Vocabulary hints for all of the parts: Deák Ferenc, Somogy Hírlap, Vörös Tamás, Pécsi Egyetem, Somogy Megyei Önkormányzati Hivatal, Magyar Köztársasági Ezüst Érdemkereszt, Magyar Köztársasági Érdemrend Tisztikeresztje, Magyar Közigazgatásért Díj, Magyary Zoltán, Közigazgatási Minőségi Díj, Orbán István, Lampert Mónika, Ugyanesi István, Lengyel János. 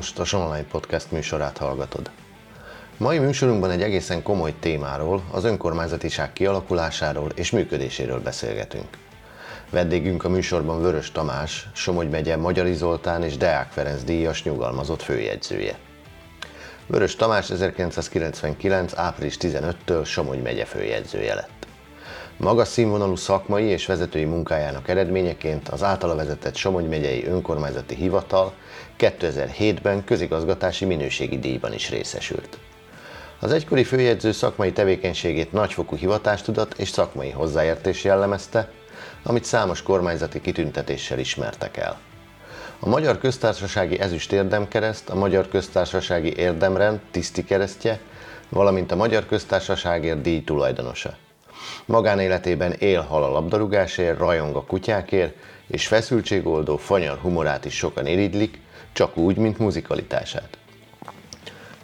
Most a Online Podcast műsorát hallgatod. Mai műsorunkban egy egészen komoly témáról, az önkormányzatiság kialakulásáról és működéséről beszélgetünk. Vendégünk a műsorban Vörös Tamás, Somogy megye Magyary Zoltán és Deák Ferenc díjas nyugalmazott főjegyzője. Vörös Tamás 1999. április 15-től Somogy megye főjegyzője lett. Magas színvonalú szakmai és vezetői munkájának eredményeként az általa vezetett Somogy Megyei Önkormányzati Hivatal 2007-ben közigazgatási minőségi díjban is részesült. Az egykori főjegyző szakmai tevékenységét nagyfokú hivatástudat és szakmai hozzáértés jellemezte, amit számos kormányzati kitüntetéssel ismertek el. A Magyar Köztársasági Ezüst Érdemkereszt, a Magyar Köztársasági Érdemrend Tisztikeresztje, valamint a Magyar Köztársaságért Díj tulajdonosa. Magánéletében él-hal a labdarúgásért, rajong a kutyákért, és feszültségoldó, fanyar humorát is sokan irigylik, csak úgy, mint muzikalitását.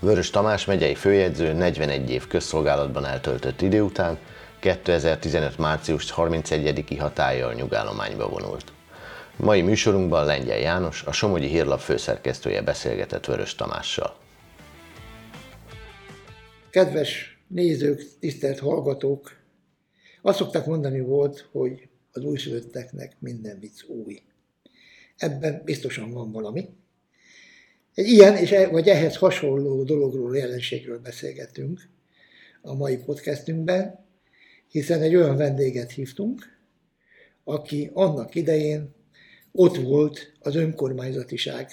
Vörös Tamás megyei főjegyző 41 év közszolgálatban eltöltött idő után 2015. március 31-i hatállyal nyugállományba vonult. Mai műsorunkban Lengyel János, a Somogyi Hírlap főszerkesztője beszélgetett Vörös Tamással. Kedves nézők, tisztelt hallgatók! Azt szokták mondani volt, hogy az újszülötteknek minden vicc új. Ebben biztosan van valami. Egy ilyen, vagy ehhez hasonló dologról, jelenségről beszélgetünk a mai podcastünkben, hiszen egy olyan vendéget hívtunk, aki annak idején ott volt az önkormányzatiság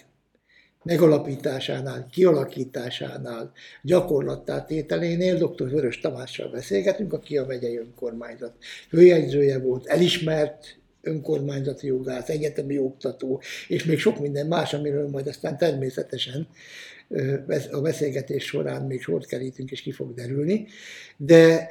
megalapításánál, kialakításánál, gyakorlattá tételénél. Dr. Vörös Tamással beszélgetünk, aki a megyei önkormányzat főjegyzője volt, elismert önkormányzati jogász, egyetemi oktató, és még sok minden más, amiről majd aztán természetesen a beszélgetés során még sort kerítünk, és ki fog derülni. De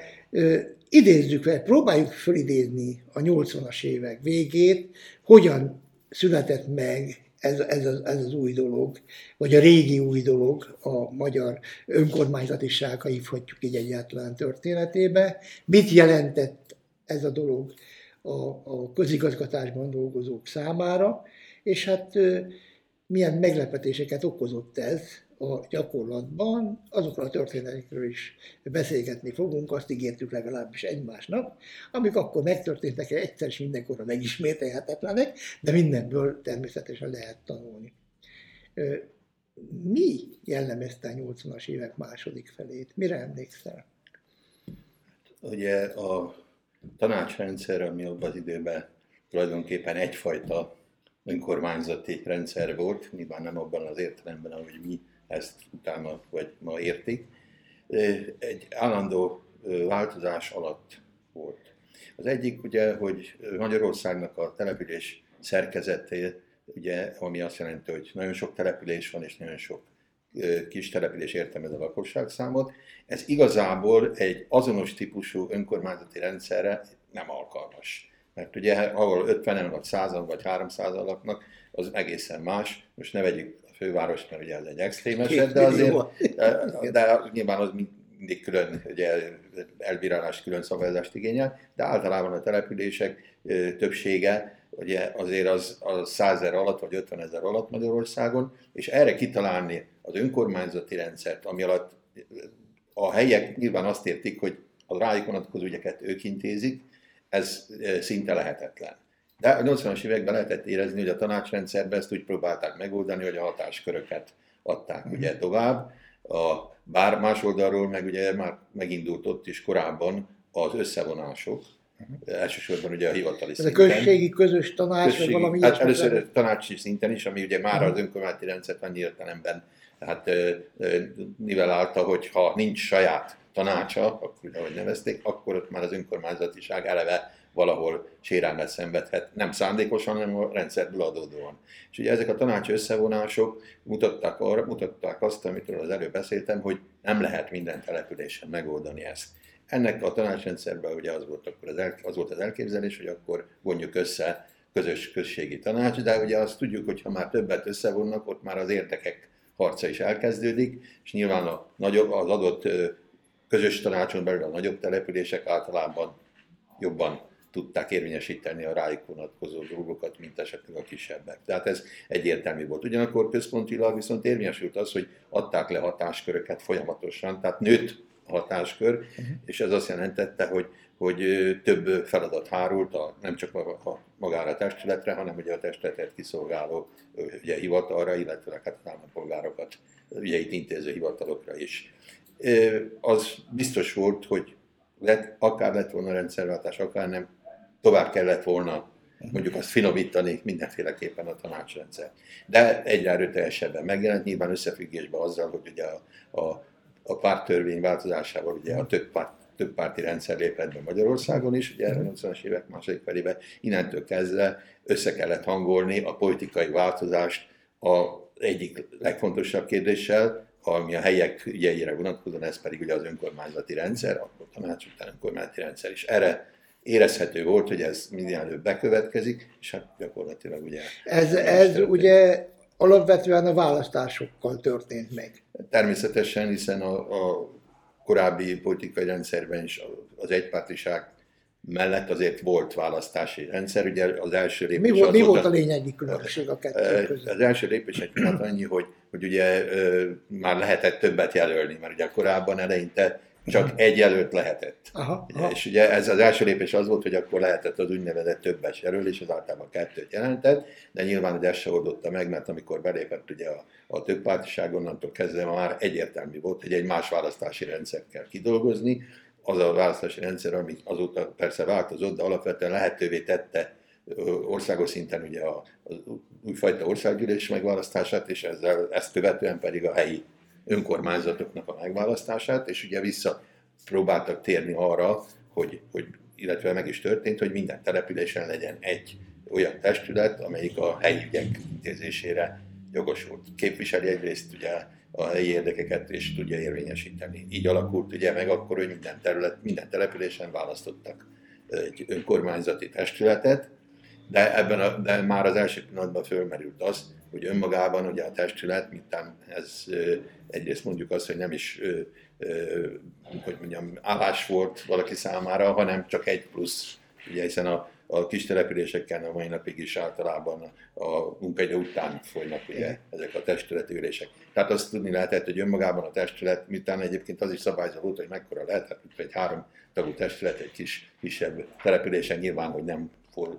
idézzük fel, próbáljuk fölidézni a 80-as évek végét, hogyan született meg ez az új dolog, vagy a régi új dolog a magyar önkormányzatiság, ha hívhatjuk így egyáltalán, történetébe. Mit jelentett ez a dolog a közigazgatásban dolgozók számára, és hát milyen meglepetéseket okozott ez a gyakorlatban. Azokról a történetekről is beszélgetni fogunk, azt ígértük legalábbis egymásnak, amik akkor megtörténtek, egyszer és mindenkorra megismételhetetlenek, de mindenből természetesen lehet tanulni. Mi jellemezte a 80-as évek második felét? Mire emlékszel? Ugye a tanácsrendszer, ami abban az időben tulajdonképpen egyfajta önkormányzati rendszer volt, nyilván nem abban az értelemben, ahogy mi ezt utána vagy ma értik, egy állandó változás alatt volt. Az egyik ugye, hogy Magyarországnak a település szerkezetét, ugye, ami azt jelenti, hogy nagyon sok település van, és nagyon sok kis település értelmez a lakosságszámot, ez igazából egy azonos típusú önkormányzati rendszerre nem alkalmas. Mert ugye, ahol 50-en, vagy 100-an, vagy 300-an laknak, az egészen más. Most ne vegyük a fővárost, mert ugye ez egy extrém eset, de azért de nyilván az mindig külön ugye, elbírálás, külön szabályozást igényel, de általában a települések többsége ugye azért az 100 000 alatt, vagy 50 000 alatt Magyarországon, és erre kitalálni az önkormányzati rendszert, ami alatt a helyiek nyilván azt értik, hogy a rájuk vonatkozó ügyeket ők intézik, ez szinte lehetetlen. De a 80-as években lehetett érezni, hogy a tanácsrendszerben ezt úgy próbálták megoldani, hogy a hatásköröket adták ugye tovább. Bár más oldalról meg ugye már megindult ott is korábban az összevonások, elsősorban ugye a hivatali szinten. Ez a községi, közös tanács, községi, vagy valami ilyesmi? Hát először a tanácsi szinten is, ami ugye már az önkormányzati rendszert annyi értelemben hát, nivelálta, hogy ha nincs saját tanácsa, akkor ahogy nevezték, akkor ott már az önkormányzatiság eleve valahol sérelmet szenvedhet, nem szándékosan, hanem a rendszerből adódóan. És ugye ezek a tanácsi összevonások mutatták azt, amitől az előbb beszéltem, hogy nem lehet minden településen megoldani ezt. Ennek a tanácsrendszerben ugye az volt, akkor az volt az elképzelés, hogy akkor vonjuk össze közös községi tanács, de ugye azt tudjuk, hogy ha már többet összevonnak, ott már az érdekek harca is elkezdődik, és nyilván a nagyobb, az adott közös tanácson belül a nagyobb települések általában jobban tudták érvényesíteni a rájuk vonatkozó dolgokat, mint esetleg a kisebbek. Tehát ez egyértelmű volt. Ugyanakkor központilag viszont érvényesült az, hogy adták le hatásköröket folyamatosan, tehát nőtt hatáskör, és ez azt jelentette, hogy több feladat hárult nem csak magára a testületre, hanem ugye a testületet kiszolgáló ugye, hivatalra, illetve hát az állampolgárokat, ügyeit intéző hivatalokra is. Az biztos volt, hogy akár lett volna rendszerváltás, akár nem, tovább kellett volna mondjuk azt finomítani mindenféleképpen a tanácsrendszer. De egyre erőteljesebben megjelent, nyilván összefüggésben azzal, hogy ugye a párttörvény változásával ugye a többpárti rendszer lépett be Magyarországon is, ugye a 80-as évek második felében, innentől kezdve össze kellett hangolni a politikai változást az egyik legfontosabb kérdéssel, ami a helyek ügyeire vonatkozóan, ez pedig ugye az önkormányzati rendszer, akkor tanács után önkormányzati rendszer is. Erre érezhető volt, hogy ez minden előbb bekövetkezik, és hát gyakorlatilag ugye... Ez ugye alapvetően a választásokkal történt meg. Természetesen, hiszen a korábbi politikai rendszerben is az egypártiság mellett azért volt választási rendszer, ugye az első lépés... Mi volt a lényegi különbség a kettő között? Az első lépés egy pillanat annyi, hogy ugye már lehetett többet jelölni, mert ugye korábban eleinte csak egy jelölt lehetett. Aha. És ugye ez az első lépés az volt, hogy akkor lehetett az úgynevezett többes jelölés, az általában kettőt jelentett, de nyilván ugye ez se oldotta meg, mert amikor belépett ugye a többpártiság, onnantól kezdve már egyértelmű volt, hogy egy más választási rendszert kell kidolgozni. Az a választási rendszer, ami azóta persze változott, de alapvetően lehetővé tette országos szinten ugye az újfajta országgyűlés megválasztását, és ezt követően pedig a helyi önkormányzatoknak a megválasztását, és ugye vissza próbáltak térni arra, hogy illetve meg is történt, hogy minden településen legyen egy olyan testület, amelyik a helyi ügyek intézésére jogosult. Képviseli egyrészt ugye a helyi érdekeket, és tudja érvényesíteni. Így alakult ugye meg akkor, hogy minden településen választottak egy önkormányzati testületet, de de már az első pillanatban fölmerült az, hogy önmagában ugye a testület, mintán ez egyrészt mondjuk azt, hogy nem is állás volt valaki számára, hanem csak egy plusz, ugye hiszen a kis településeken a mai napig is általában a munkaidő után folynak ugye ezek a testületi ülések. Tehát azt tudni lehetett, hogy önmagában a testület, miután egyébként az is szabályozó volt, hogy mekkora lehetett, egy 3 tagú testület egy kisebb településen nyilván, hogy nem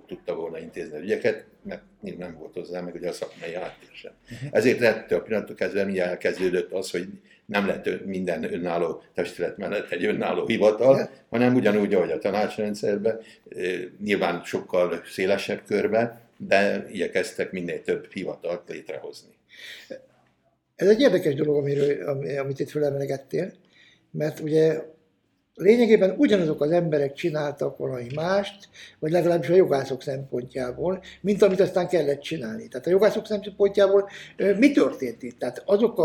tudta volna intézni az ügyeket, mert nem volt hozzá, meg ugye a szakmai háttér sem. Ezért lehetett a pillanattól kezdve, mi elkezdődött az, hogy nem lett minden önálló testület mellett egy önálló hivatal, hanem ugyanúgy, ahogy a tanácsrendszerben, nyilván sokkal szélesebb körben, de igyekeztek minél több hivatalt létrehozni. Ez egy érdekes dolog, amit itt fölemlegettél, mert ugye lényegében ugyanazok az emberek csináltak valami mást, vagy legalábbis a jogászok szempontjából, mint amit aztán kellett csinálni. Tehát a jogászok szempontjából mi történt itt? Tehát azok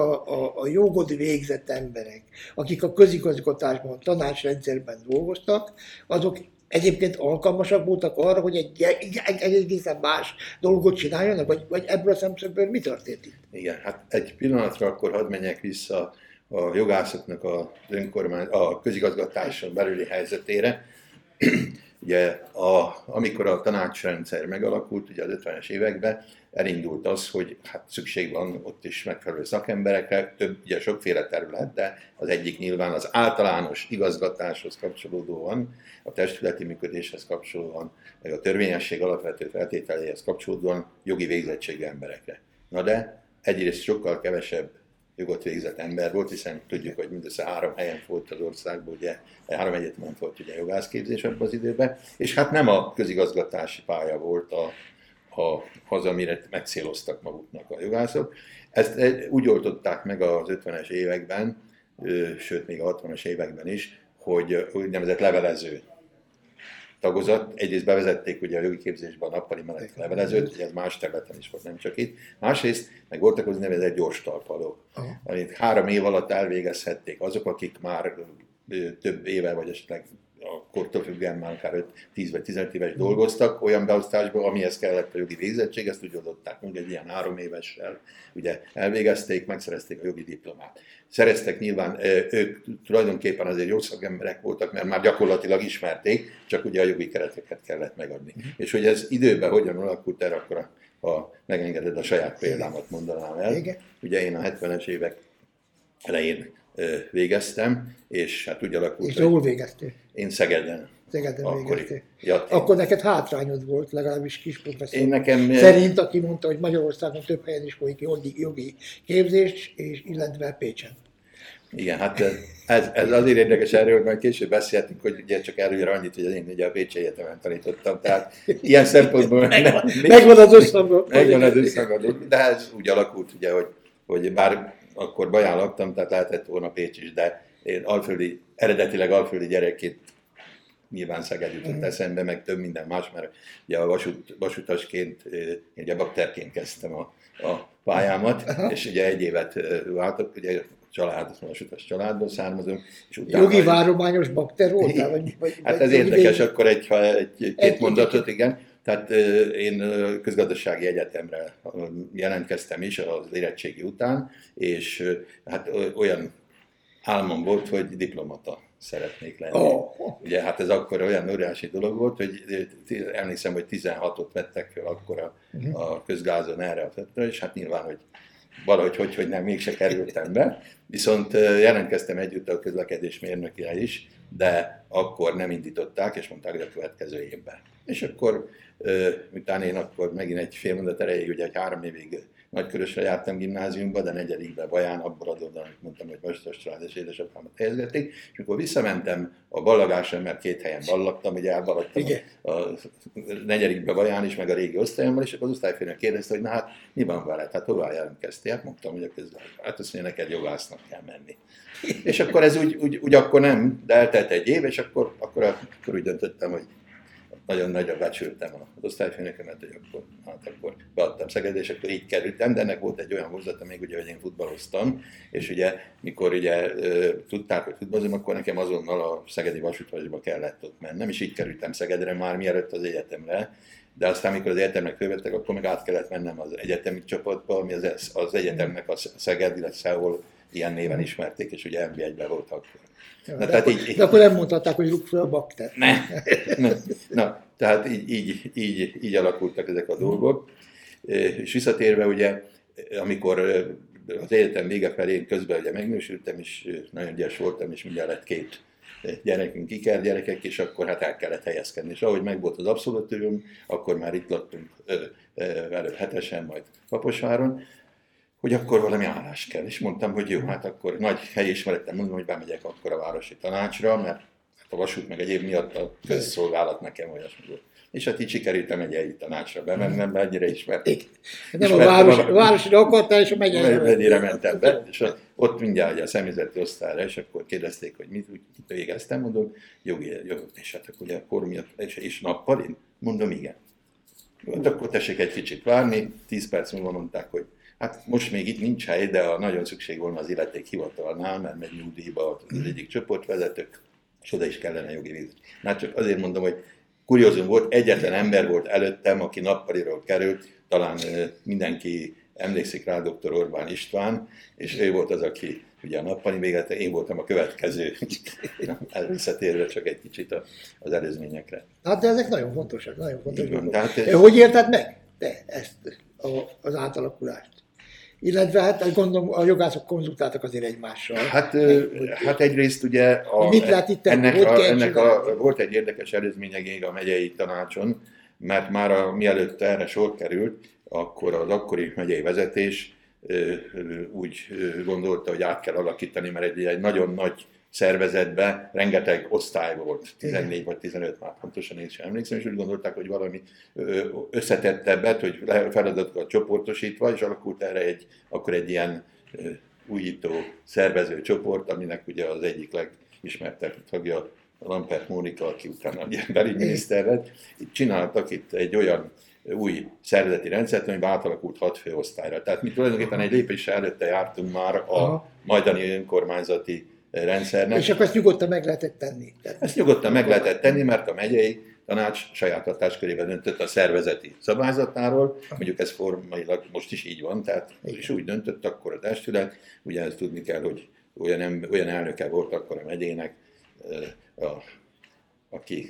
a jogot végzett emberek, akik a közigazgatásban, a tanácsrendszerben dolgoztak, azok egyébként alkalmasak voltak arra, hogy egy egészen más dolgot csináljanak, vagy ebből a szemszögből mi történt itt? Igen, hát egy pillanatra akkor hadd menjek vissza a jogászoknak a közigazgatáson belüli helyzetére. Ugye amikor a tanácsrendszer megalakult, ugye az 50-es években elindult az, hogy hát szükség van ott is megfelelő szakemberekre, ugye sokféle terület, de az egyik nyilván az általános igazgatáshoz kapcsolódóan, a testületi működéshez kapcsolódóan, vagy a törvényesség alapvető feltételeihez kapcsolódóan jogi végzettségű emberekre. Na de egyrészt sokkal kevesebb jogot végzett ember volt, hiszen tudjuk, hogy mindössze 3 helyen volt az országban, ugye 3 egyetemen volt ugye jogászképzés abban az időben, és hát nem a közigazgatási pálya volt az, amire megcéloztak maguknak a jogászok. Ezt úgy oltották meg az 50-es években, sőt még a 60-as években is, hogy úgynevezett levelező tagozat. Egyrészt bevezették ugye a jogi képzésbe a nappali menet levelezőt, ugye ez más területen is volt, nem csak itt. Másrészt meg voltak az nevezett gyors talpalók, amit 3 év alatt elvégezhették azok, akik már több éve vagy esetleg a kortól függően már akár 10 vagy 15 éves dolgoztak olyan beosztásban, amihez kellett a jogi végzettség, ezt úgy adották, mondjuk egy ilyen 3 évessel, ugye elvégezték, megszerezték a jogi diplomát. Szereztek nyilván, ők tulajdonképpen azért jó szakemberek voltak, mert már gyakorlatilag ismerték, csak ugye a jogi kereteket kellett megadni. És hogy ez időben hogyan alakult erre, akkor ha megengeded a saját példámat mondanám el. Igen. Ugye én a 70-es évek elején végeztem, és hát úgy alakult, és jól végeztél? Én Szegeden. Szegeden végeztél. Ja, akkor neked hátrányod volt, legalábbis Kisprofesszor szerint, aki mondta, hogy Magyarországon több helyen is folyik jogi képzés, és illetve Pécsen. Igen, hát ez azért érdekes erről, hogy majd később beszéltünk, hogy ugye csak előre annyit, hogy én ugye a Pécsi Egyetemen tanítottam, tehát ilyen szempontból megvan az összhangodó, de ez úgy alakult, ugye, hogy bár akkor baján laktam, tehát lehetett volna Pécs is, de én eredetileg alföldi gyerekként nyilván Szeged jutott eszembe, meg több minden más, mert ugye a vasutasként, én ugye bakterként kezdtem a pályámat, és ugye egy évet váltok, ugye vasutas családból származom, és utána... Jogi várományos bakter voltál? Hát ez érdekes, akkor egy-két mondatot, igen. Tehát én közgazdasági egyetemre jelentkeztem is az érettségi után, és hát olyan álmom volt, hogy diplomata szeretnék lenni. Oh. Ugye hát ez akkor olyan óriási dolog volt, hogy emlékszem, hogy 16-ot vettek fel akkor a közgázon erre a fetre, és hát nyilván, hogy valahogy hogy nem, mégse kerültem be. Viszont jelentkeztem együtt a közlekedés mérnökére is, de akkor nem indították, és mondták, hogy a következő évben. És akkor, utána én akkor megint egy fél mondat erejéig, ugye egy 3 évig Nagykörösre jártam gimnáziumba, de 4-ben Baján, abból adódóan, amit mondtam, hogy vastas család és édesapámat helyezgették, és amikor visszamentem a ballagásra, mert 2 helyen ballagtam, ugye elballagtam a 4-ben Baján is, meg a régi osztályommal, és akkor az osztályfőnök kérdezte, hogy na hát mi van veled, hát hová jelentkeztél? Hát mondtam, hogy a közgazdaságban, hát azt mondja, neked jogásznak kell menni. És akkor ez úgy akkor nem, de eltelt egy év, és akkor úgy döntöttem, hogy nagyon nagyra becsültem az osztályfőnökömet, hogy akkor beadtam Szegedre, és akkor így kerültem, de ennek volt egy olyan hozzata még, ugye, hogy én futballoztam, és ugye, mikor ugye tudták, hogy futballozom, akkor nekem azonnal a szegedi vasútvasba kellett ott mennem, és így kerültem Szegedre már mielőtt az egyetemre, de aztán, mikor az egyetemnek fölvettek, akkor meg át kellett mennem az egyetemi csoportba, ami az egyetemnek a Szeged, illetve ahol ilyen néven ismerték, és ugye MB1-ben volt akkor. Ja, na, de akkor nem mondhatták, hogy rúg fel a bakter. Na, tehát így alakultak ezek a dolgok. És visszatérve ugye, amikor az életem vége felé én közben ugye megnősültem, és nagyon ügyes voltam, és mindjárt lett 2 gyerekünk, ikergyerekek, és akkor hát el kellett helyezkedni. És ahogy megvolt az abszolútőröm, akkor már itt laktunk előbb Hetesen, majd Kaposváron, hogy akkor valami állás kell. És mondtam, hogy jó, hát akkor nagy helyismerettel mondom, hogy bemegyek akkor a városi tanácsra, mert a vasút meg egyéb miatt a közszolgálat nekem olyasmi volt. És hát így sikerült a megyei tanácsra bemennem, mert ennyire ismerték. Nem a városra akartál, és a megyére mentem be. És ott mindjárt a személyzeti osztályra, és akkor kérdezték, hogy mit végeztem, mondom, jogi, és hát akkor ugye a kor miatt, és nappal én mondom, igen. Jó, akkor tessék egy kicsit várni, 10 perc múlva mondták, hogy hát most még itt nincs hely, de nagyon szükség volna az illetékhivatalnál, mert megy nyugdíjba az egyik csoportvezetők, és oda is kellene jogi végzettség. Már csak azért mondom, hogy kuriózum volt, egyetlen ember volt előttem, aki nappaliról került, talán mindenki emlékszik rá, dr. Orbán István, és ő volt az, aki ugye a nappali végett, én voltam a következő. Visszatérve csak egy kicsit az előzményekre. Hát de ezek nagyon fontosak, nagyon fontosak. Van, hogy érted meg te ezt az átalakulást? Illetve hát gondolom a jogászok konzultáltak azért egymással. Hát egyrészt ugye volt egy érdekes előzményegéig a megyei tanácson, mert már mielőtt erre sor került, akkor az akkori megyei vezetés úgy gondolta, hogy át kell alakítani, mert egy nagyon nagy szervezetben rengeteg osztály volt, 14 vagy 15, már pontosan én sem emlékszem, és úgy gondolták, hogy valami összetettebbet, hogy feladatokat csoportosítva, és alakult erre egy ilyen újító szervező csoport, aminek ugye az egyik legismertebb tagja, Lampert Mónika, aki utána belügyminiszter lett. Itt csináltak itt egy olyan új szervezeti rendszert, amiben átalakult 6 főosztályra. Tehát mi tulajdonképpen egy lépéssel előtte jártunk már a majdani önkormányzati rendszernek. És akkor ezt nyugodtan meg lehetett tenni. Ezt nyugodtan meg lehetett tenni, mert a megyei tanács saját hatáskörében döntött a szervezeti szabályzatáról. Mondjuk ez formailag most is így van, tehát és úgy döntött akkor a testület. Ugye ezt tudni kell, hogy olyan elnöke volt akkor a megyének,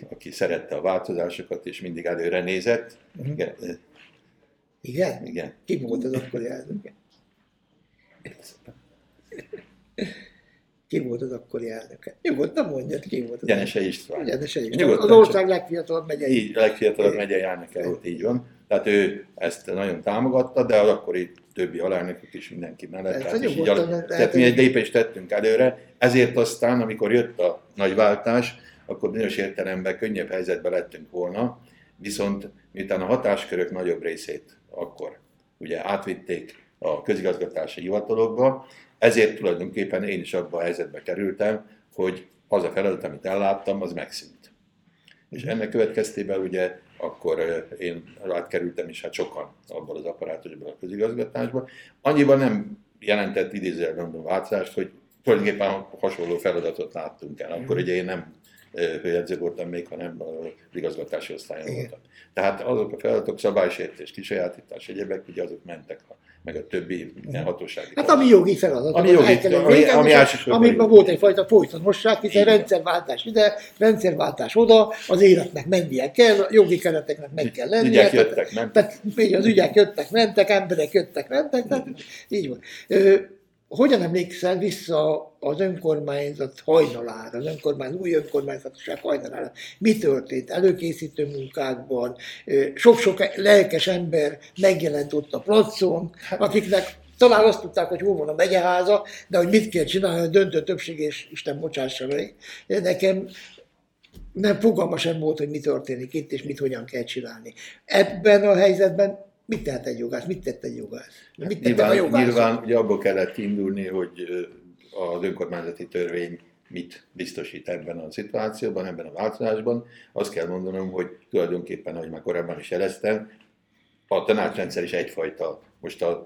aki szerette a változásokat és mindig előre nézett. Igen? Igen? Igen. Ki volt az akkori elnök? Ki volt az akkori elnöke? Nyugodtan mondjad, ki volt az Ugyanesi István. Ugyanesi István. Az ország legfiatalabb megyei. Így, legfiatalabb megyei elnöke volt, így van. Tehát ő ezt nagyon támogatta, de az akkori többi alelnökök is mindenki mellett. Tehát mi egy lépést tettünk előre, ezért aztán, amikor jött a nagyváltás, akkor bizonyos értelemben könnyebb helyzetben lettünk volna, viszont miután a hatáskörök nagyobb részét akkor ugye átvitték a közigazgatási hivatalokba, ezért tulajdonképpen én is abban a helyzetbe kerültem, hogy az a feladat, amit elláttam, az megszűnt. És ennek következtében ugye akkor én átkerültem is, hát sokan abban az apparátusban, a közigazgatásban. Annyiban nem jelentett idézőjelben változást, hogy tulajdonképpen hasonló feladatot láttunk el. Akkor ugye én nem főjegyző voltam még, hanem az igazgatási osztályon voltam. Tehát azok a feladatok, szabálysértés, kisajátítás, egyebek, ugye azok mentek, meg a többi hatósági. Hát ami jogi feladat. Ami amiben volt egyfajta folytonosság, hiszen rendszerváltás ide, rendszerváltás oda, az életnek mennie kell, a jogi kereteknek meg kell lennie. Ügyek jöttek, mentek. Az ügyek jöttek, mentek, emberek jöttek, mentek, tehát így van. Hogyan emlékszel vissza az önkormányzat hajnalára, az új önkormányzatosság hajnalára? Mi történt előkészítő munkákban? Sok-sok lelkes ember megjelent ott a placon, akiknek talán azt tudták, hogy hol van a megyeháza, de hogy mit kell csinálni, a döntő többség, és Isten bocsássa meg. Nekem nem fogalma sem volt, hogy mi történik itt, és mit hogyan kell csinálni. Ebben a helyzetben mit tehet egy jogász? Mit tett egy jogász? Mit nyilván, ugye abból kellett indulni, hogy az önkormányzati törvény mit biztosít ebben a szituációban, ebben a változásban. Azt kell mondanom, hogy tulajdonképpen, ahogy már korábban is jeleztem, a tanácsrendszer is egyfajta. Most a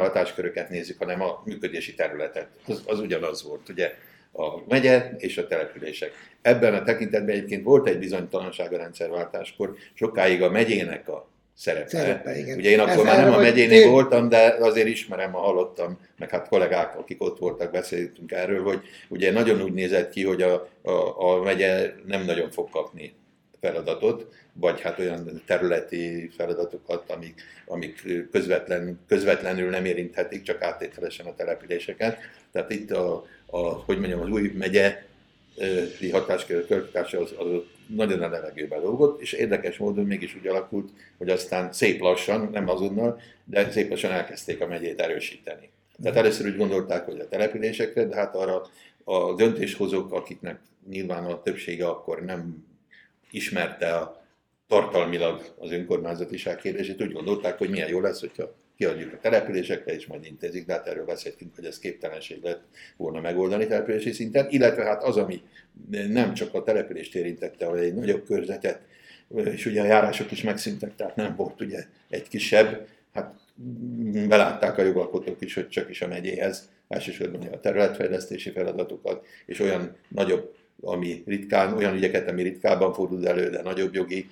hatásköröket nézzük, hanem a működési területet. Az ugyanaz volt, ugye? A megye és a települések. Ebben a tekintetben egyébként volt egy bizonytalanság a rendszerváltáskor. Sokáig a megyének a szerepe. Ugye én akkor már nem a megyénél voltam, de azért ismerem, hallottam, meg hát kollégák, akik ott voltak, beszéltünk erről, hogy ugye nagyon úgy nézett ki, hogy a megye nem nagyon fog kapni feladatot, vagy hát olyan területi feladatokat, amik közvetlenül nem érinthetik, csak áttételesen a településeket. Tehát itt az új megye hatáskörtársa az nagyon a levegőben dolgott, és érdekes módon mégis úgy alakult, hogy aztán szép lassan, nem azonnal, de szép lassan elkezdték a megyét erősíteni. Tehát először úgy gondolták, hogy a településekre, de hát arra a döntéshozók, akiknek nyilván a többsége akkor nem ismerte tartalmilag az önkormányzatiság kérdését, úgy gondolták, hogy milyen jó lesz, hogyha kiadjuk a településekre, és majd intézik, de hát erről beszéltünk, hogy ez képtelenség lett volna megoldani települési szinten, illetve hát az, ami nem csak a települést érintette, hanem egy nagyobb körzetet, és ugye a járások is megszűntek, tehát nem volt ugye egy kisebb, hát belátták a jogalkotók is, hogy csak is a megyéhez, elsősorban a területfejlesztési feladatokat, és olyan nagyobb, olyan ügyeket, ami ritkában fordul elő, de nagyobb jogi,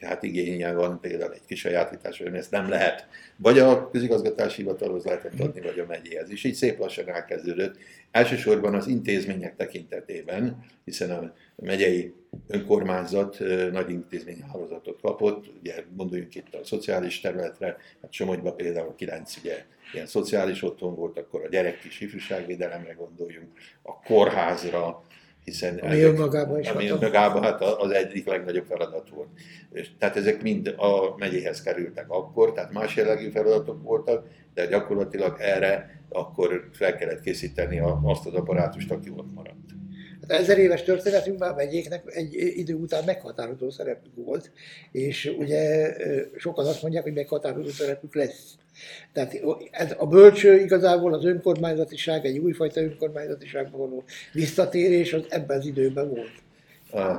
hát igényen van például egy kisajátítás, hogy ezt nem lehet. Vagy a közigazgatási hivatalhoz lehetett adni, vagy a megyéhez is. Így szép lassan elkezdődött. Elsősorban az intézmények tekintetében, hiszen a megyei önkormányzat nagy intézményhálózatot kapott. Ugye gondoljunk itt a szociális területre, hát Somogyban például 9 ugye ilyen szociális otthon volt, akkor a gyerek- és ifjúságvédelemre gondoljunk, a kórházra, hiszen önmagában hát az egyik legnagyobb feladat volt. Tehát ezek mind a megyéhez kerültek akkor, tehát más jellegű feladatok voltak, de gyakorlatilag erre akkor fel kellett készíteni azt az apparátust, aki ott maradt. Hát 1000 éves történetünkben a megyéknek egy idő után meghatározó szerepük volt, és ugye sokan azt mondják, hogy meghatározó szerepük lesz. Tehát a bölcső igazából az önkormányzatiság, egy újfajta önkormányzatiságban való visszatérés az ebben az időben volt.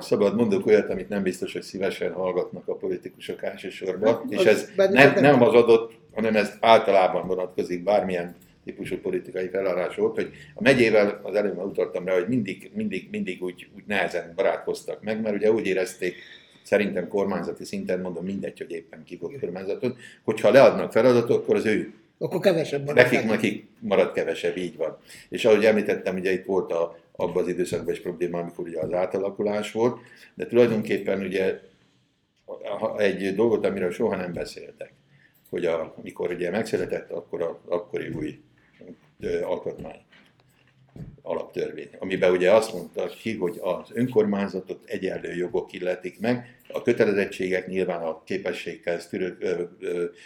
Szabad mondok olyat, amit nem biztos, hogy szívesen hallgatnak a politikusok elsősorban, és ez nem az adott, hanem ez általában vonatkozik bármilyen típusú politikai felállás volt, hogy a megyével, az előbb már utaltam rá, hogy mindig úgy nehezen barátkoztak meg, mert ugye úgy érezték, szerintem kormányzati szinten, mondom, mindegy, hogy éppen kik a kormányzatot, hogyha leadnak feladatot, akkor az ő. Akkor kevesebb marad. Nekik marad kevesebb, így van. És ahogy említettem, ugye itt volt abban az időszakban is probléma, amikor ugye az átalakulás volt, de tulajdonképpen ugye egy dolgot, amiről soha nem beszéltek, hogy amikor ugye megszületett, akkor akkori új alkotmány, alaptörvény, amiben ugye azt mondta ki, hogy az önkormányzatot egyenlő jogok illetik meg, a kötelezettségek nyilván a képességhez,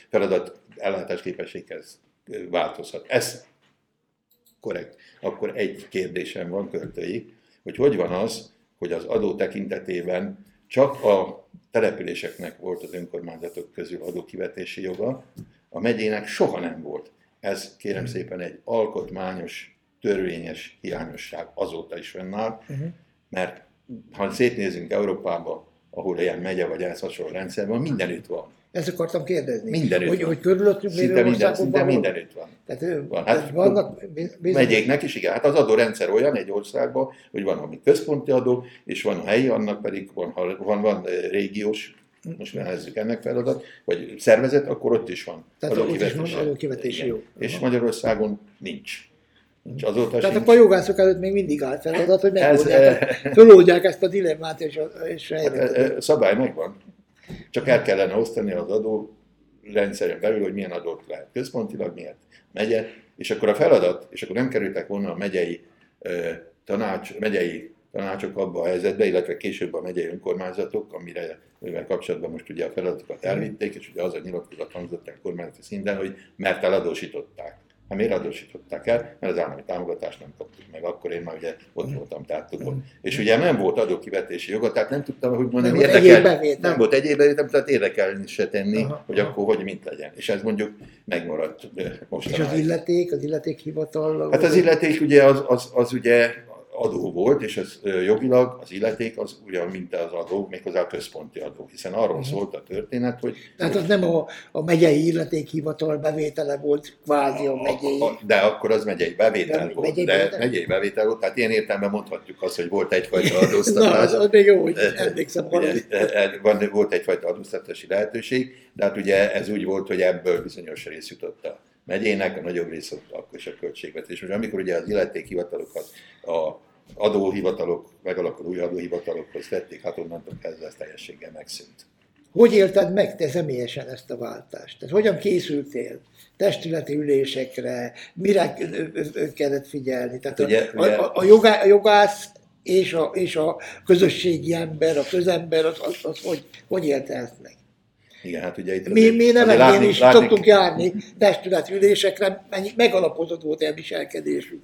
feladat ellátás képességhez változhat. Ez korrekt. Akkor egy kérdésem van, költői, hogy van az, hogy az adó tekintetében csak a településeknek volt az önkormányzatok közül adókivetési joga, a megyének soha nem volt. Ez kérem szépen egy alkotmányos, törvényes hiányosság azóta is fennáll, mert ha szétnézünk Európába, ahol ilyen megye vagy ehhez hasonló rendszer van, mindenütt van. Ezt akartam kérdezni. Mindenütt van. Hogy körülöttünk mérő országokban mindenütt van. Tehát van. Hát, vannak megyéknek is, igen. Hát az adórendszer olyan egy országban, hogy van, ami központi adó, és van a helyi, annak pedig van régiós, most nevezzük ennek feladat, vagy szervezet, akkor ott is van. Tehát adókivetési jog. És Magyarországon nincs. Tehát akkor a jogászok előtt még mindig áll feladat, hogy föloldják ezt a dilemmát és helyretet. Szabály megvan. Csak el kellene osztani az adórendszeren belül, hogy milyen adót lehet központilag, milyen megye, és akkor a feladat, és akkor nem kerültek volna a megyei tanácsok abba a helyzetbe, illetve később a megyei önkormányzatok, amivel kapcsolatban most ugye a feladatokat elvitték, és ugye az a nyilatkozat hangzott el kormányzati szinten, hogy mert eladósították. Hát miért adósították el? Mert az állami támogatást nem kaptuk meg, akkor én már ugye ott voltam, tehát tudom. És ugye nem volt adókivetési joga, tehát nem tudtam, hogy mondani, nem volt egyéb bevétel, tehát érdekelni se tenni, hogy akkor hogy mint legyen. És ez mondjuk megmaradt most. És az illeték hivatal? Hát az illeték ugye az ugye adó volt, és az jogilag az illeték az ugyan, mint az adó, méghozzá a központi adó, hiszen arról szólt a történet, hogy... Tehát az nem a megyei illetékhivatal bevétele volt, kvázi a megyei... De akkor az megyei bevétel volt, megyei bevétel volt, tehát ilyen értelemben mondhatjuk azt, hogy volt egyfajta adóztatás. Na, az még jó, hogy emlékszem valami. Volt egyfajta adóztatási lehetőség, de hát ugye ez úgy volt, hogy ebből bizonyos rész jutott a megyének, a nagyobb rész akkor is a költségvetés. Most amikor ugye az illetékhivatalokat a adóhivatalok, megalakuló új adóhivatalokhoz tették, hát onnantól kezdve ez teljességgel megszűnt. Hogy élted meg te személyesen ezt a váltást? Tehát hogyan készültél? Testületi ülésekre, mire kellett figyelni? Tehát a jogász és a közösségi ember, a közember, az hogy élte ezt meg? Igen, hát ugye itt mi nevekén is szoktunk járni testületi ülésekre, megalapozott volt a viselkedésünk.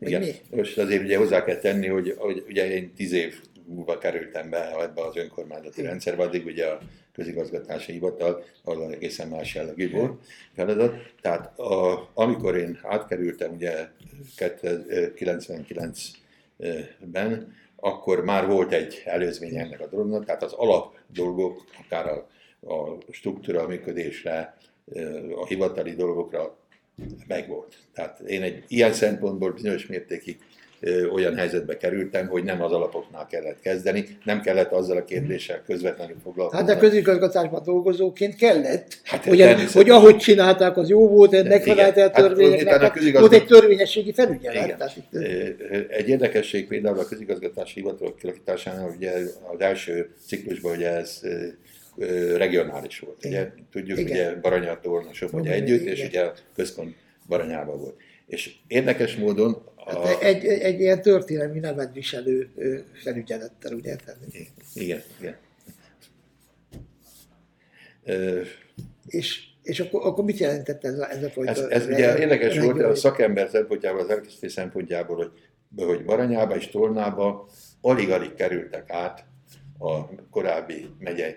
Igen. Most azért ugye hozzá kell tenni, hogy ugye én 10 év múlva kerültem be ebbe az önkormányzati rendszerbe, addig ugye a Közigazgatási Hivatal, ahol egészen más jellegű volt feladat. Tehát amikor én átkerültem ugye 99-ben, akkor már volt egy előzmény ennek a dolognak, tehát az alap dolgok, akár a struktúra, a működésre, a hivatali dolgokra megvolt. Tehát én egy ilyen szempontból bizonyos mértékig olyan helyzetbe kerültem, hogy nem az alapoknál kellett kezdeni, nem kellett azzal a kérdéssel közvetlenül foglalkozni. Hát de közigazgatásban dolgozóként kellett, hát, hogy ahogy csinálták, az jó volt, megfelelt el törvényeknek, hát, volt egy törvényességi felügyelet. Egy érdekesség például a közigazgatási hivatalok kialakításánál, ugye az első ciklusban ugye ez regionális volt. Ugye, tudjuk, igen. Ugye Baranya, Tolna, Somogy együtt, igen. És ugye a központ Baranyában volt. És érdekes módon... Hát egy ilyen történelmi nevet viselő felügyelettel, ugye? Igen. És akkor mit jelentett ez a fajta? Ez ugye érdekes volt a szakember szempontjából, az elkészítés szempontjából, hogy Baranyába és Tolnába alig-alig kerültek át a korábbi megyei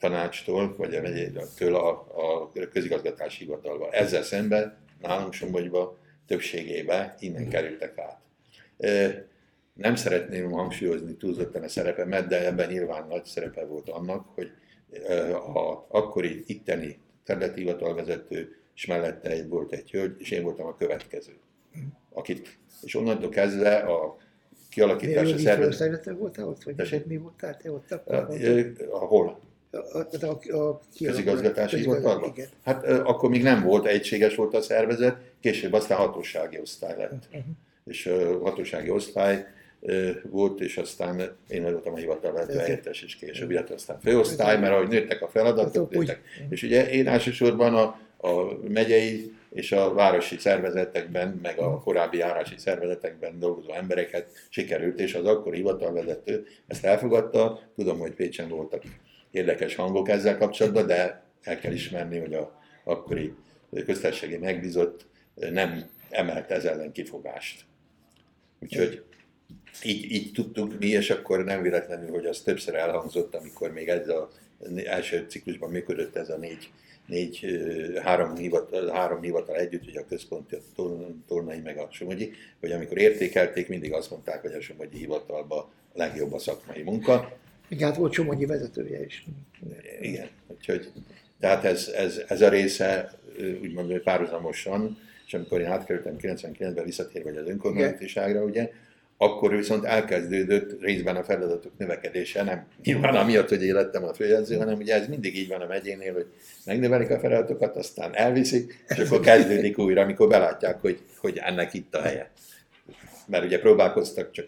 tanácstól, vagy a megyétől a közigazgatási hivatalba. Ezzel szemben nálunk Somogyba többségében innen kerültek át. Nem szeretném hangsúlyozni túlzottan a szerepemet, de ebben nyilván nagy szerepe volt annak, hogy a akkori itteni területi hivatalvezető és mellette volt egy hölgy, és én voltam a következő. Akit, és onnantól kezdve a kialakítása szervezet... Voltál ott, vagy mi voltál te ott? Hol? A Közigazgatási Hivatalban? Hát akkor még nem volt, egységes volt a szervezet, később aztán hatósági osztály lett. És hatósági osztály volt, és aztán én voltam a hivatal vezető helyettes, és később illetve aztán főosztály, mert ahogy nőttek a feladatok, nőttek. És ugye én elsősorban a megyei és a városi szervezetekben, meg a korábbi járási szervezetekben dolgozó embereket sikerült, és az akkori hivatalvezető ezt elfogadta. Tudom, hogy Pécsen voltak érdekes hangok ezzel kapcsolatban, de el kell ismerni, hogy az akkori köztársasági megbízott nem emelt ez ellen kifogást. Úgyhogy így tudtuk mi, és akkor nem véletlenül, hogy az többször elhangzott, amikor még ez az első ciklusban működött ez a három hivatal együtt, ugye a központi, a Tolnai meg a Somogyi, hogy amikor értékelték, mindig azt mondták, hogy a Somogyi hivatalban a legjobb a szakmai munka. Igen, hát volt Somogyi vezetője is. Igen, úgyhogy tehát ez a része úgymond, hogy párhuzamosan, és amikor én átkerültem 99-ben visszatérve az önkormányzatiságra, ugye, akkor viszont elkezdődött részben a feladatok növekedése, nem nyilván amiatt, hogy élettem a főjegyző, hanem ugye ez mindig így van a megyénél, hogy megnövelik a feladatokat, aztán elviszik, és akkor kezdődik újra, amikor belátják, hogy ennek itt a helye. Mert ugye próbálkoztak csak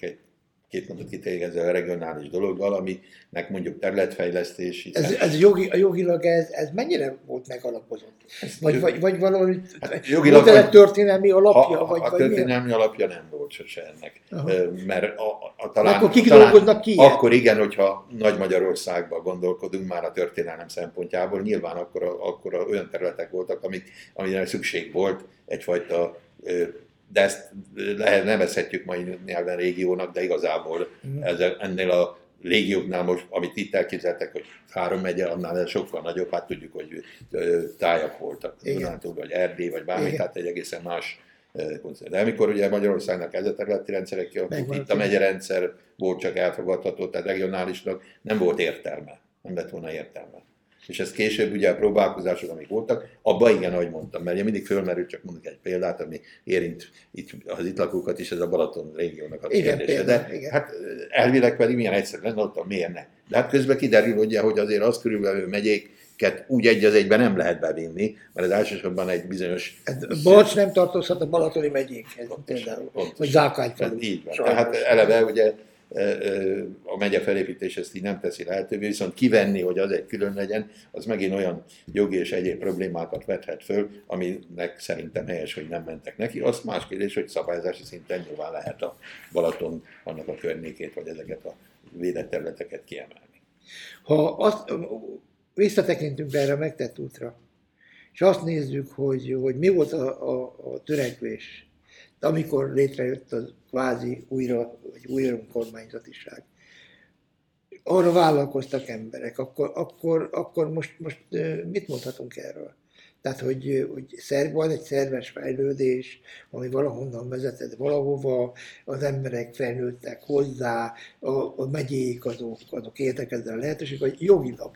két mondat kiterjesztve a regionális dologgal, aminek mondjuk területfejlesztési... Ez jogilag ez mennyire volt megalapozott? Vagy valami jogilag történelmi alapja? A történelmi alapja nem volt sose ennek. Mert talán... Akkor kik dolgoznak ki? Akkor igen, hogyha Nagy-Magyarországban gondolkodunk már a történelem szempontjából, nyilván akkor olyan területek voltak, amire szükség volt egyfajta... De ezt nevezhetjük mai nyelven régiónak, de igazából ennél a régióknál most, amit itt elképzeltek, hogy 3 megye, annál sokkal nagyobb, hát tudjuk, hogy tájak voltak, Dunántúl, vagy Erdély, vagy bármi, tehát egy egészen más koncept. De amikor ugye Magyarországnak ez a területi rendszerek kialakult, itt a megyerendszer volt csak elfogadható, tehát regionálisnak nem volt értelme, nem lett volna értelme. És ez később ugye a próbálkozások, amik voltak, abban igen, ahogy mondtam, mert mindig fölmerült, csak mondok egy példát, ami érint az itt lakókat is, ez a Balaton régiónak a kérdése. De hát elvileg pedig milyen egyszerű lenne, ott miért ne. De hát közben kiderül ugye, hogy azért az körülbelül megyéket úgy egy az egyben nem lehet bevinni, mert ez elsősorban egy bizonyos... Balcs nem tartozhat a balatoni megyékhez, például, vagy Zákányfalú. Így van, tehát eleve ugye... a megye felépítés ezt így nem teszi lehetővé, viszont kivenni, hogy az egy külön legyen, az megint olyan jogi és egyéb problémákat vethet föl, aminek szerintem helyes, hogy nem mentek neki. Azt más kérdés, hogy szabályozási szinten nyilván lehet a Balaton, annak a környékét, vagy ezeket a védett területeket kiemelni. Ha azt visszatekintünk erre a megtett útra, és azt nézzük, hogy mi volt a törekvés, de amikor létrejött a kvázi újra önkormányzatiság, arra vállalkoztak emberek, akkor most mit mondhatunk erről? Tehát, hogy van egy szerves fejlődés, ami valahonnan vezetett valahova, az emberek fejlődtek hozzá, a megyék azok érdekeznek a lehetőség, vagy jogilag.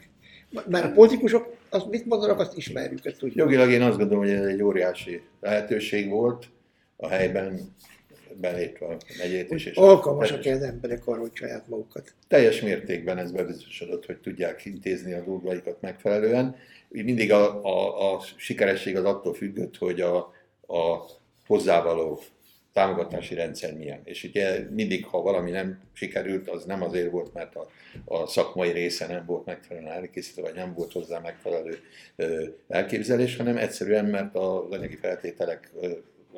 Már a politikusok azt mit mondanak, azt ismerjük, ezt tudjuk. Jogilag én azt gondolom, hogy ez egy óriási lehetőség volt, a helyben belépve a megyét is. És alkalmasak az emberek arra, hogy saját magukat. Teljes mértékben ez bebizonyosodott, hogy tudják intézni a dolgaikat megfelelően. Mindig a sikeresség az attól függött, hogy a hozzávaló támogatási rendszer milyen. És ugye mindig, ha valami nem sikerült, az nem azért volt, mert a szakmai része nem volt megfelelően elkészítve, vagy nem volt hozzá megfelelő elképzelés, hanem egyszerűen, mert a anyagi feltételek,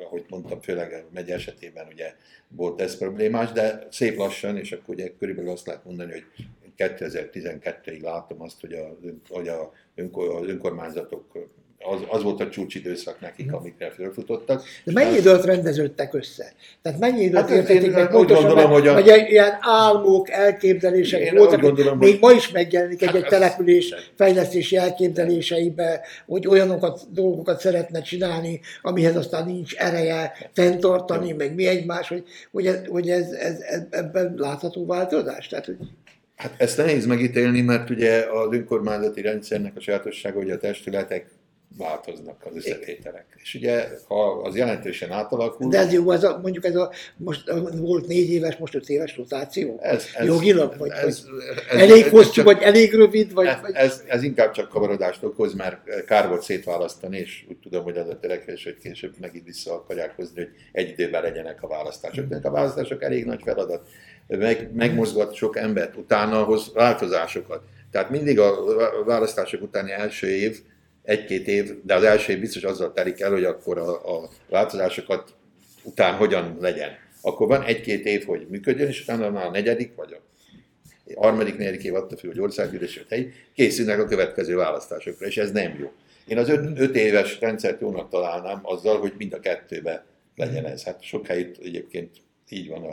ahogy mondtam, főleg a megye esetében ugye volt ez problémás, de szép lassan, és akkor ugye körülbelül azt lehet mondani, hogy 2012-ig látom azt, hogy az önkormányzatok, az volt a csúcsidőszak nekik, amikre fölfutottak. De mennyi időt rendeződtek össze? Tehát mennyi időt értették meg pontosan, hogy ilyen álmok, elképzelések voltak, gondolom, még ma is megjelenik egy település fejlesztési elképzeléseibe, hogy olyanokat, dolgokat szeretne csinálni, amihez aztán nincs ereje fenntartani, meg mi egymás, hogy ez ebben látható változás? Tehát, hogy... Hát ezt nehéz megítélni, mert ugye az önkormányzati rendszernek a sajátossága, hogy a testületek változnak az összetételek. És ugye, ha az jelentősen átalakul... De ez jó, ez a, mondjuk ez a, most volt 4 éves, most 5 éves rotáció? Jogilag? Vagy elég hosszú, vagy elég rövid? Vagy, ez inkább csak kavarodást okoz, mert kár volt szétválasztani, és úgy tudom, hogy az a törekvés, hogy később megint vissza akarják hozni, hogy egy időben legyenek a választások. De a választások elég nagy feladat. Megmozgat sok embert, utána hoz változásokat. Tehát mindig a választások utáni első év, 1-2 év, de az első év biztos azzal telik el, hogy akkor a változásokat után hogyan legyen. Akkor van 1-2 év, hogy működjön, és utána már a 4. vagy a 3.-4. év attól függ, hogy országgyűlés vagy helyi, készülnek a következő választásokra, és ez nem jó. Én az 5 éves rendszert jónak találnám azzal, hogy mind a kettőbe legyen ez. Hát sok helyütt egyébként így van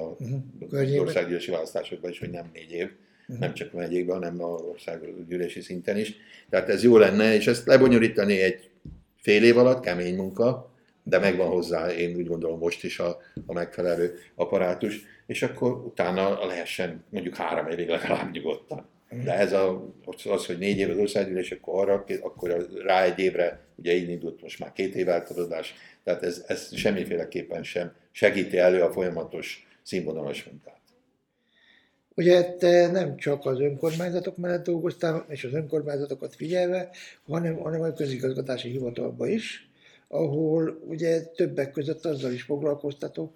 az országgyűlési választásokban is, hogy nem 4 év. Nem csak megyékben, hanem az országgyűlési szinten is. Tehát ez jó lenne, és ezt lebonyolítani egy fél év alatt, kemény munka, de megvan hozzá, én úgy gondolom most is a megfelelő apparátus, és akkor utána lehessen mondjuk 3 évig legalább nyugodtan. De ez az, hogy 4 év az országgyűlés, akkor arra, akkor rá 1 évre, ugye így indult most már 2 év eltolódás, tehát ez semmiféleképpen sem segíti elő a folyamatos színvonalas munkát. Ugye te nem csak az önkormányzatok mellett dolgoztál, és az önkormányzatokat figyelve, hanem a közigazgatási hivatalban is, ahol ugye többek között azzal is foglalkoztatok,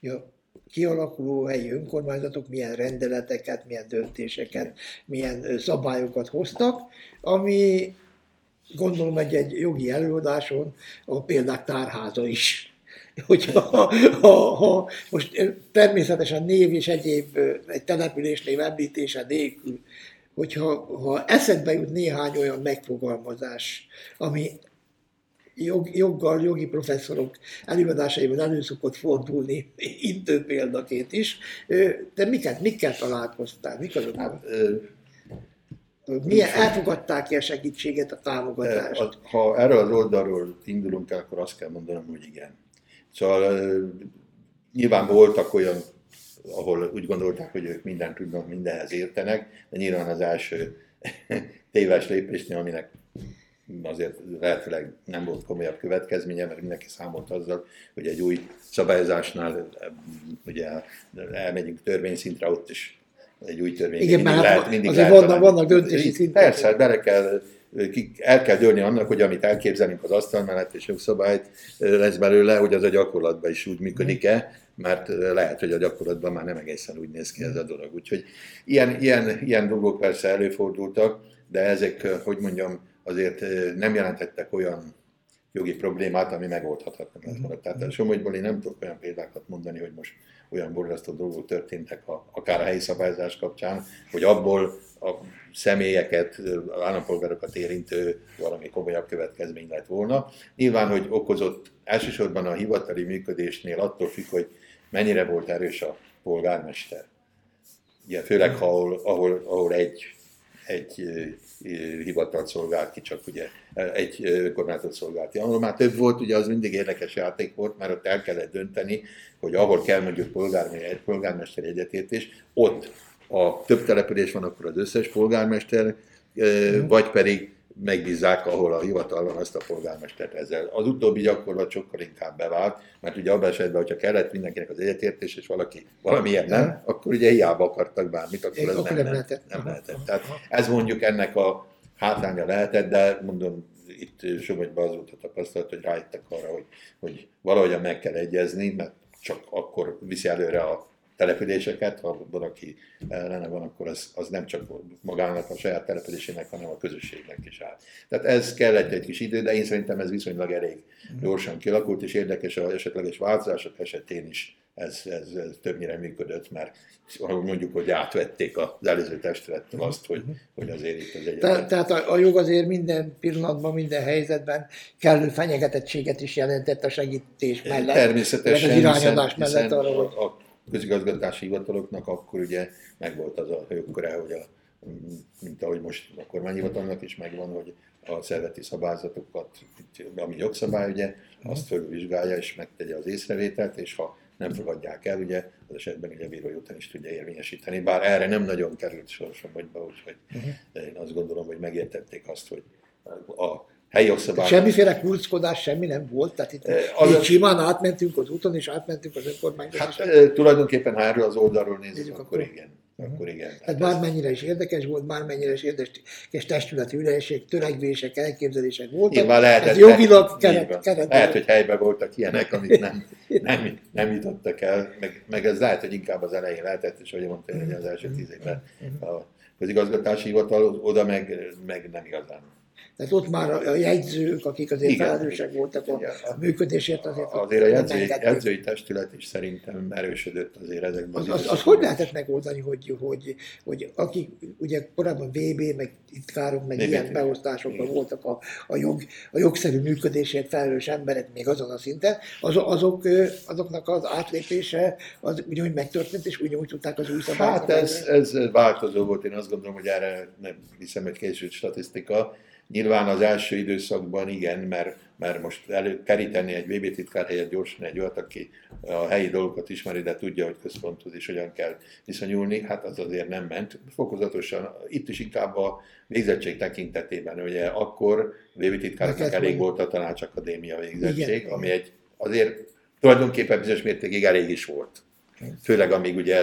hogy a kialakuló helyi önkormányzatok milyen rendeleteket, milyen döntéseket, milyen szabályokat hoztak, ami gondolom egy jogi előadáson a példák tárháza is. Hogy ha most természetesen név és egyéb egy településnév említése nélkül, hogyha eszedbe jut néhány olyan megfogalmazás, ami joggal, jogi professzorok előadásaiban elő szokott fordulni, intő példaként is, de mikkel találkoztál? Mik azok? Hát, milyen elfogadták ki a segítséget, a támogatást? Ha erről az oldalról indulunk el, akkor azt kell mondanom, hogy igen. Szóval nyilván voltak olyan, ahol úgy gondolták, hogy ők mindent tudnak, mindenhez értenek, de nyilván az első téves lépésnél, aminek azért lehetőleg nem volt komolyabb következménye, mert mindenki számolt azzal, hogy egy új szabályozásnál ugye elmegyünk törvényszintre, ott is egy új törvény. Igen, vannak döntési szintek. Persze, el kell dőlni annak, hogy amit elképzelünk az asztal mellett és jogszabályt lesz belőle, hogy az a gyakorlatban is úgy működik-e, mert lehet, hogy a gyakorlatban már nem egészen úgy néz ki ez a dolog. Úgyhogy ilyen dolgok persze előfordultak, de ezek, hogy mondjam, azért nem jelentettek olyan jogi problémát, ami megoldhatatlan lett volna. Tehát a Somogyból én nem tudok olyan példákat mondani, hogy most olyan borzasztó dolgok történtek, akár a helyi szabályozás kapcsán, hogy abból a személyeket, állampolgárokat érintő valami komolyabb következmény lett volna. Nyilván, hogy okozott elsősorban a hivatali működésnél attól függ, hogy mennyire volt erős a polgármester. Ugye, főleg, ahol egy hivatalt szolgált ki, csak ugye egy önkormányzatot szolgált ki. Ahol már több volt, ugye az mindig érdekes játék volt, mert ott el kellett dönteni, hogy ahol kell mondjuk polgármester egyetértés, ott a több település van, akkor az összes polgármester, vagy pedig megbízzák, ahol a hivatal van, azt a polgármestert ezzel. Az utóbbi gyakorlat sokkal inkább bevált, mert ugye abban esetben, hogyha kellett mindenkinek az egyetértés, és valaki valamilyen nem, akkor ugye hiába akartak bármit, akkor ez nem lehetett. Tehát ez mondjuk ennek a hátránya lehetett, de mondom, itt Somogyban az volt a tapasztalat, hogy rájöttek arra, hogy valahogyan meg kell egyezni, mert csak akkor viszi előre a településeket, ha valaki ellene van, akkor az nem csak magának, a saját településének, hanem a közösségnek is áll. Tehát ez kellett egy kis idő, de én szerintem ez viszonylag elég gyorsan kialakult, és érdekes, az esetleges változások esetén is ez többnyire működött, mert mondjuk, hogy átvették az előző testülettől azt, hogy azért itt az egyetlen. Tehát a jog azért minden pillanatban, minden helyzetben kellő fenyegetettséget is jelentett a segítés mellett. Természetesen, az irányadás mellett arra, hogy... közigazgatási hivataloknak akkor ugye megvolt az a jogköre, hogy mint ahogy most a kormányhivatalnak is megvan, hogy a szervezeti szabályzatokat, ami jogszabály, ugye, azt fölvizsgálja és megtegye az észrevételt, és ha nem fogadják el, ugye, az esetben ugye a bírói úton is tudja érvényesíteni, bár erre nem nagyon került sor Somogyba, úgyhogy én azt gondolom, hogy megértették azt, hogy a helyi jogszabály. Semmiféle kurckodás, semmi nem volt, tehát itt az simán átmentünk az úton, és átmentünk az önkormányzatásra. Hát tulajdonképpen, ha erről az oldalról nézzük, akkor igen. Akkor igen. Hát bármennyire is érdekes volt, bármennyire is érdekes testületi ülések, törekvések, elképzelések voltak. Ez jogilag keret. Lehet, hogy helyben voltak ilyenek, amit nem jutottak el, meg ez lehet, hogy inkább az elején lehetett, és ahogy mondtam, hogy az első 10 évben a közigazgatási hivatal, oda meg nem igazán. Tehát ott már a jegyzők, akik azért felelősek voltak a működésért, azért a jegyzői testület is szerintem erősödött azért ezekben az hogy lehetett megoldani, hogy akik ugye korábban VB, meg itt várom, meg ilyen beosztásokban voltak a jogszerű működésért felelős emberek még azon a szinten, azoknak az átlépése az ugyanúgy megtörtént, és ugyanúgy tudták az új szabályokat. Hát ez változó volt, én azt gondolom, hogy erre nem hiszem, hogy készült statisztika. Nyilván az első időszakban igen, mert most előkeríteni egy VB titkár helyett gyorsan egy olyat, aki a helyi dolgokat ismeri, de tudja, hogy központhoz is hogyan kell viszonyulni, hát az azért nem ment. Fokozatosan, itt is inkább a végzettség tekintetében, ugye akkor VB titkárnak elég volt a Tanácsakadémia végzettség, igen, ami egy azért tulajdonképpen bizonyos mértékig elég is volt. Főleg amíg ugye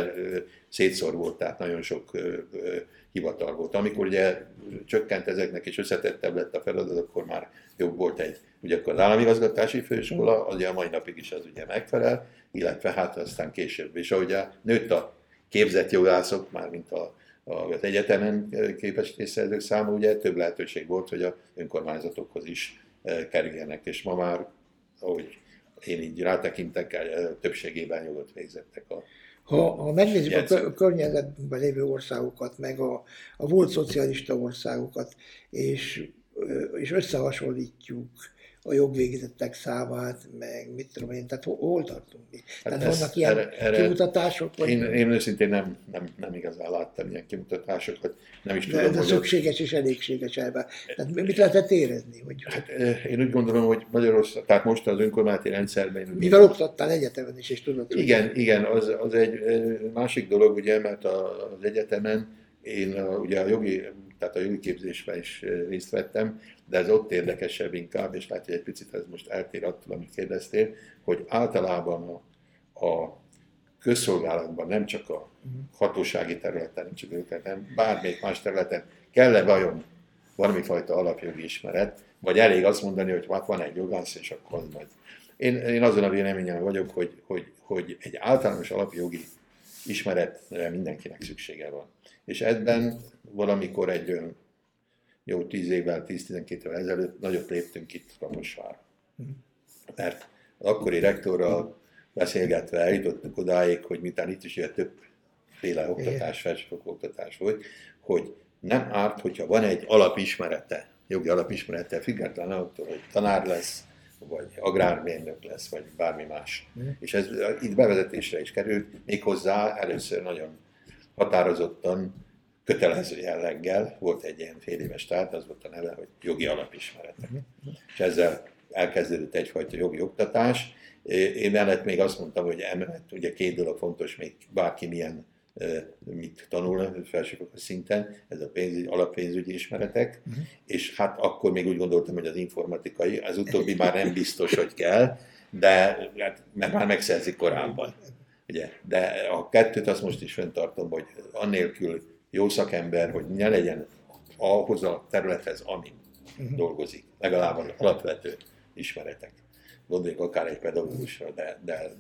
szétszor volt, tehát nagyon sok hivatal volt. Amikor ugye csökkent ezeknek és összetettebb lett a feladat, akkor már jobb volt egy, ugye akkor az államigazgatási főiskola, ugye a mai napig is az ugye megfelel, illetve hát aztán később. És ahogy nőtt a képzett jogászok, már mint az egyetemen képesítésszerzők száma, ugye több lehetőség volt, hogy az önkormányzatokhoz is kerüljenek, és ma már, ahogy én így rátekintek, többségében jogot végzettek a... Ha megnézzük a környezetben lévő országokat, meg a volt szocialista országokat, és összehasonlítjuk a jogvégzettek számát, meg mit tudom én, tehát hol tartunk mi? Tehát hát vannak ilyen kimutatások? Én őszintén nem igazán láttam ilyen kimutatásokat, nem is tudom. De szükséges és elégséges elben. Tehát mit lehetett érezni? Hogy... Hát, én úgy gondolom, hogy Magyarország, tehát most az önkormányzati rendszerben... Mivel oktattál egyetemen is, és tudod? Igen, az egy másik dolog, ugye, mert az egyetemen én ugye a jogi képzésben is részt vettem, de ez ott érdekesebb inkább, és látja, hogy egy picit ez most eltér attól, amit kérdeztél, hogy általában a közszolgálatban, nem csak a hatósági területen, nem csak őket, hanem bármelyik más területen kell-e vajon valamifajta alapjogi ismeret, vagy elég azt mondani, hogy hát van egy jogász, és akkor majd. Én azon a véleményen vagyok, hogy egy általános alapjogi ismeretre mindenkinek szüksége van. És ebben valamikor egy olyan jó 10 évvel, 10-12 évvel ezelőtt nagyot léptünk itt Kaposváron. Mert az akkori rektorral beszélgetve eljutottunk odáig, hogy miután itt is ilyen többféle oktatás, felsőfokú oktatás volt, hogy nem árt, hogyha van egy alapismerete, jogi alapismerete, független attól, hogy tanár lesz, vagy agrármérnök lesz, vagy bármi más. És ez itt bevezetésre is került, méghozzá először nagyon határozottan, kötelező jelleggel, volt egy ilyen fél éves tárgy, az volt a neve, hogy jogi alapismeretek. És ezzel elkezdődött egyfajta jogi oktatás. Én mellett még azt mondtam, hogy emellett ugye két dolog fontos, még bárki milyen mit tanul felsőfokú szinten, ez a alappénzügyi ismeretek, és hát akkor még úgy gondoltam, hogy az informatikai, az utóbbi már nem biztos, hogy kell, de mert már megszerzik korábban. Ugye? De a kettőt azt most is fenntartom, hogy annélkül jó szakember, hogy ne legyen ahhoz a területhez, amin dolgozik. Legalább az alapvető ismeretek. Gondoljuk akár egy pedagógusra,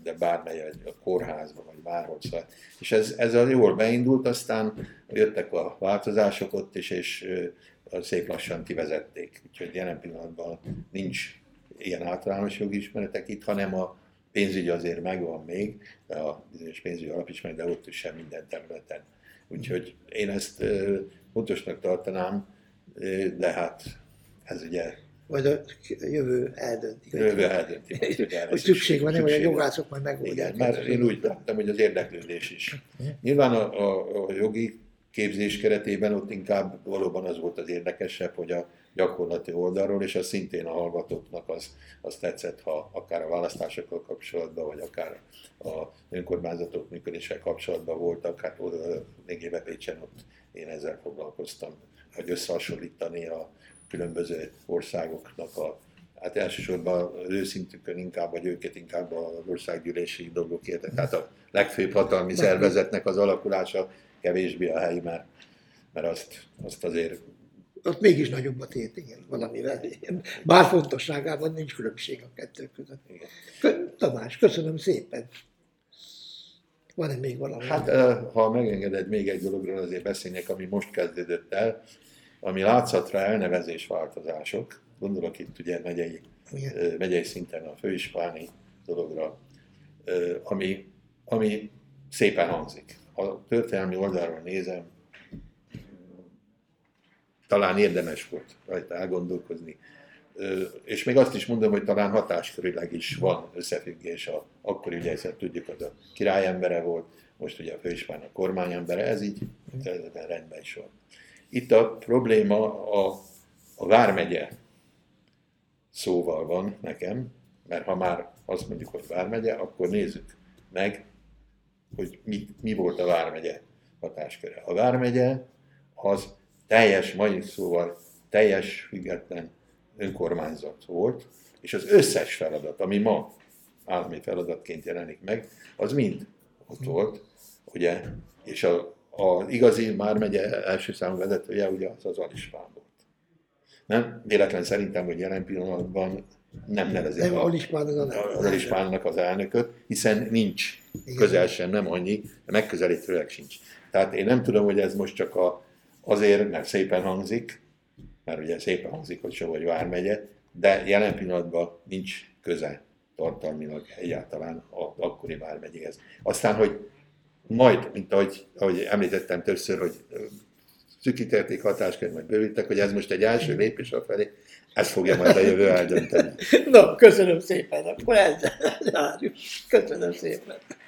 de bármely a kórházba, vagy bárhol. És ez jól beindult, aztán jöttek a változások ott is, és szép lassan kivezették. Úgyhogy jelen pillanatban nincs ilyen általános jogi ismeretek itt, hanem a pénzügy azért megvan még, de a bizonyos pénzügyi alapismeret, de ott is sem minden területen. Úgyhogy én ezt fontosnak tartanám, de hát ez ugye... Vagy a jövő eldönti. Hogy szükség van, nem, hogy a jogászok majd megoldják. Már én úgy láttam, hogy az érdeklődés is. Nyilván a jogi képzés keretében ott inkább valóban az volt az érdekesebb, hogy a gyakorlati oldalról, és az szintén a hallgatóknak az tetszett, ha akár a választásokkal kapcsolatban, vagy akár a önkormányzatok működéssel kapcsolatban voltak, hát oda még éve Pécsen ott én ezzel foglalkoztam, hogy összehasonlítani a különböző országoknak a, hát elsősorban az ő szintükön inkább, vagy őket inkább az országgyűlési dolgok értek. Tehát a legfőbb hatalmi szervezetnek az alakulása kevésbé a helyi, mert azt azért... Ott mégis nagyobb a tét, igen, valamivel. Bár fontosságában nincs különbség a kettő között. Tamás, köszönöm szépen. Van-e még valami? Hát, ha megengeded, még egy dologról azért beszélnek, ami most kezdődött el, ami látszatra elnevezésváltozások. Gondolok itt ugye megyei szinten a főispáni dologra, ami szépen hangzik. A történelmi oldalról nézem, talán érdemes volt rajta elgondolkozni. És még azt is mondom, hogy talán hatáskörüleg is van összefüggés. Akkor ugye ezt tudjuk, az a királyembere volt, most ugye a főispán a kormányembere, ez így rendben is van. Itt a probléma a vármegye szóval van nekem, mert ha már azt mondjuk, hogy vármegye, akkor nézzük meg, hogy mi volt a vármegye hatásköre. A vármegye az teljes, mai szóval teljes független önkormányzat volt, és az összes feladat, ami ma állami feladatként jelenik meg, az mind ott volt, ugye, és az igazi vármegye első számú vezetője ugye az Alispán volt. Nem véletlen szerintem, hogy jelen pillanatban nem nevezik az Alispánnak az elnököt, hiszen nincs közel sem, nem annyi, megközelítőleg sincs. Tehát én nem tudom, hogy ez most csak azért, mert szépen hangzik, mert ugye szépen hangzik, hogy Somogy vármegye, de jelen pillanatban nincs köze tartalmilag egyáltalán az akkori vármegyéhez. Aztán, hogy majd, mint ahogy említettem többször, hogy szükítették hatáskörét, majd bővítettek, hogy ez most egy első lépés afelé, ezt fogja majd a jövő eldönteni. No, köszönöm szépen, akkor ezzel járjuk. Köszönöm szépen.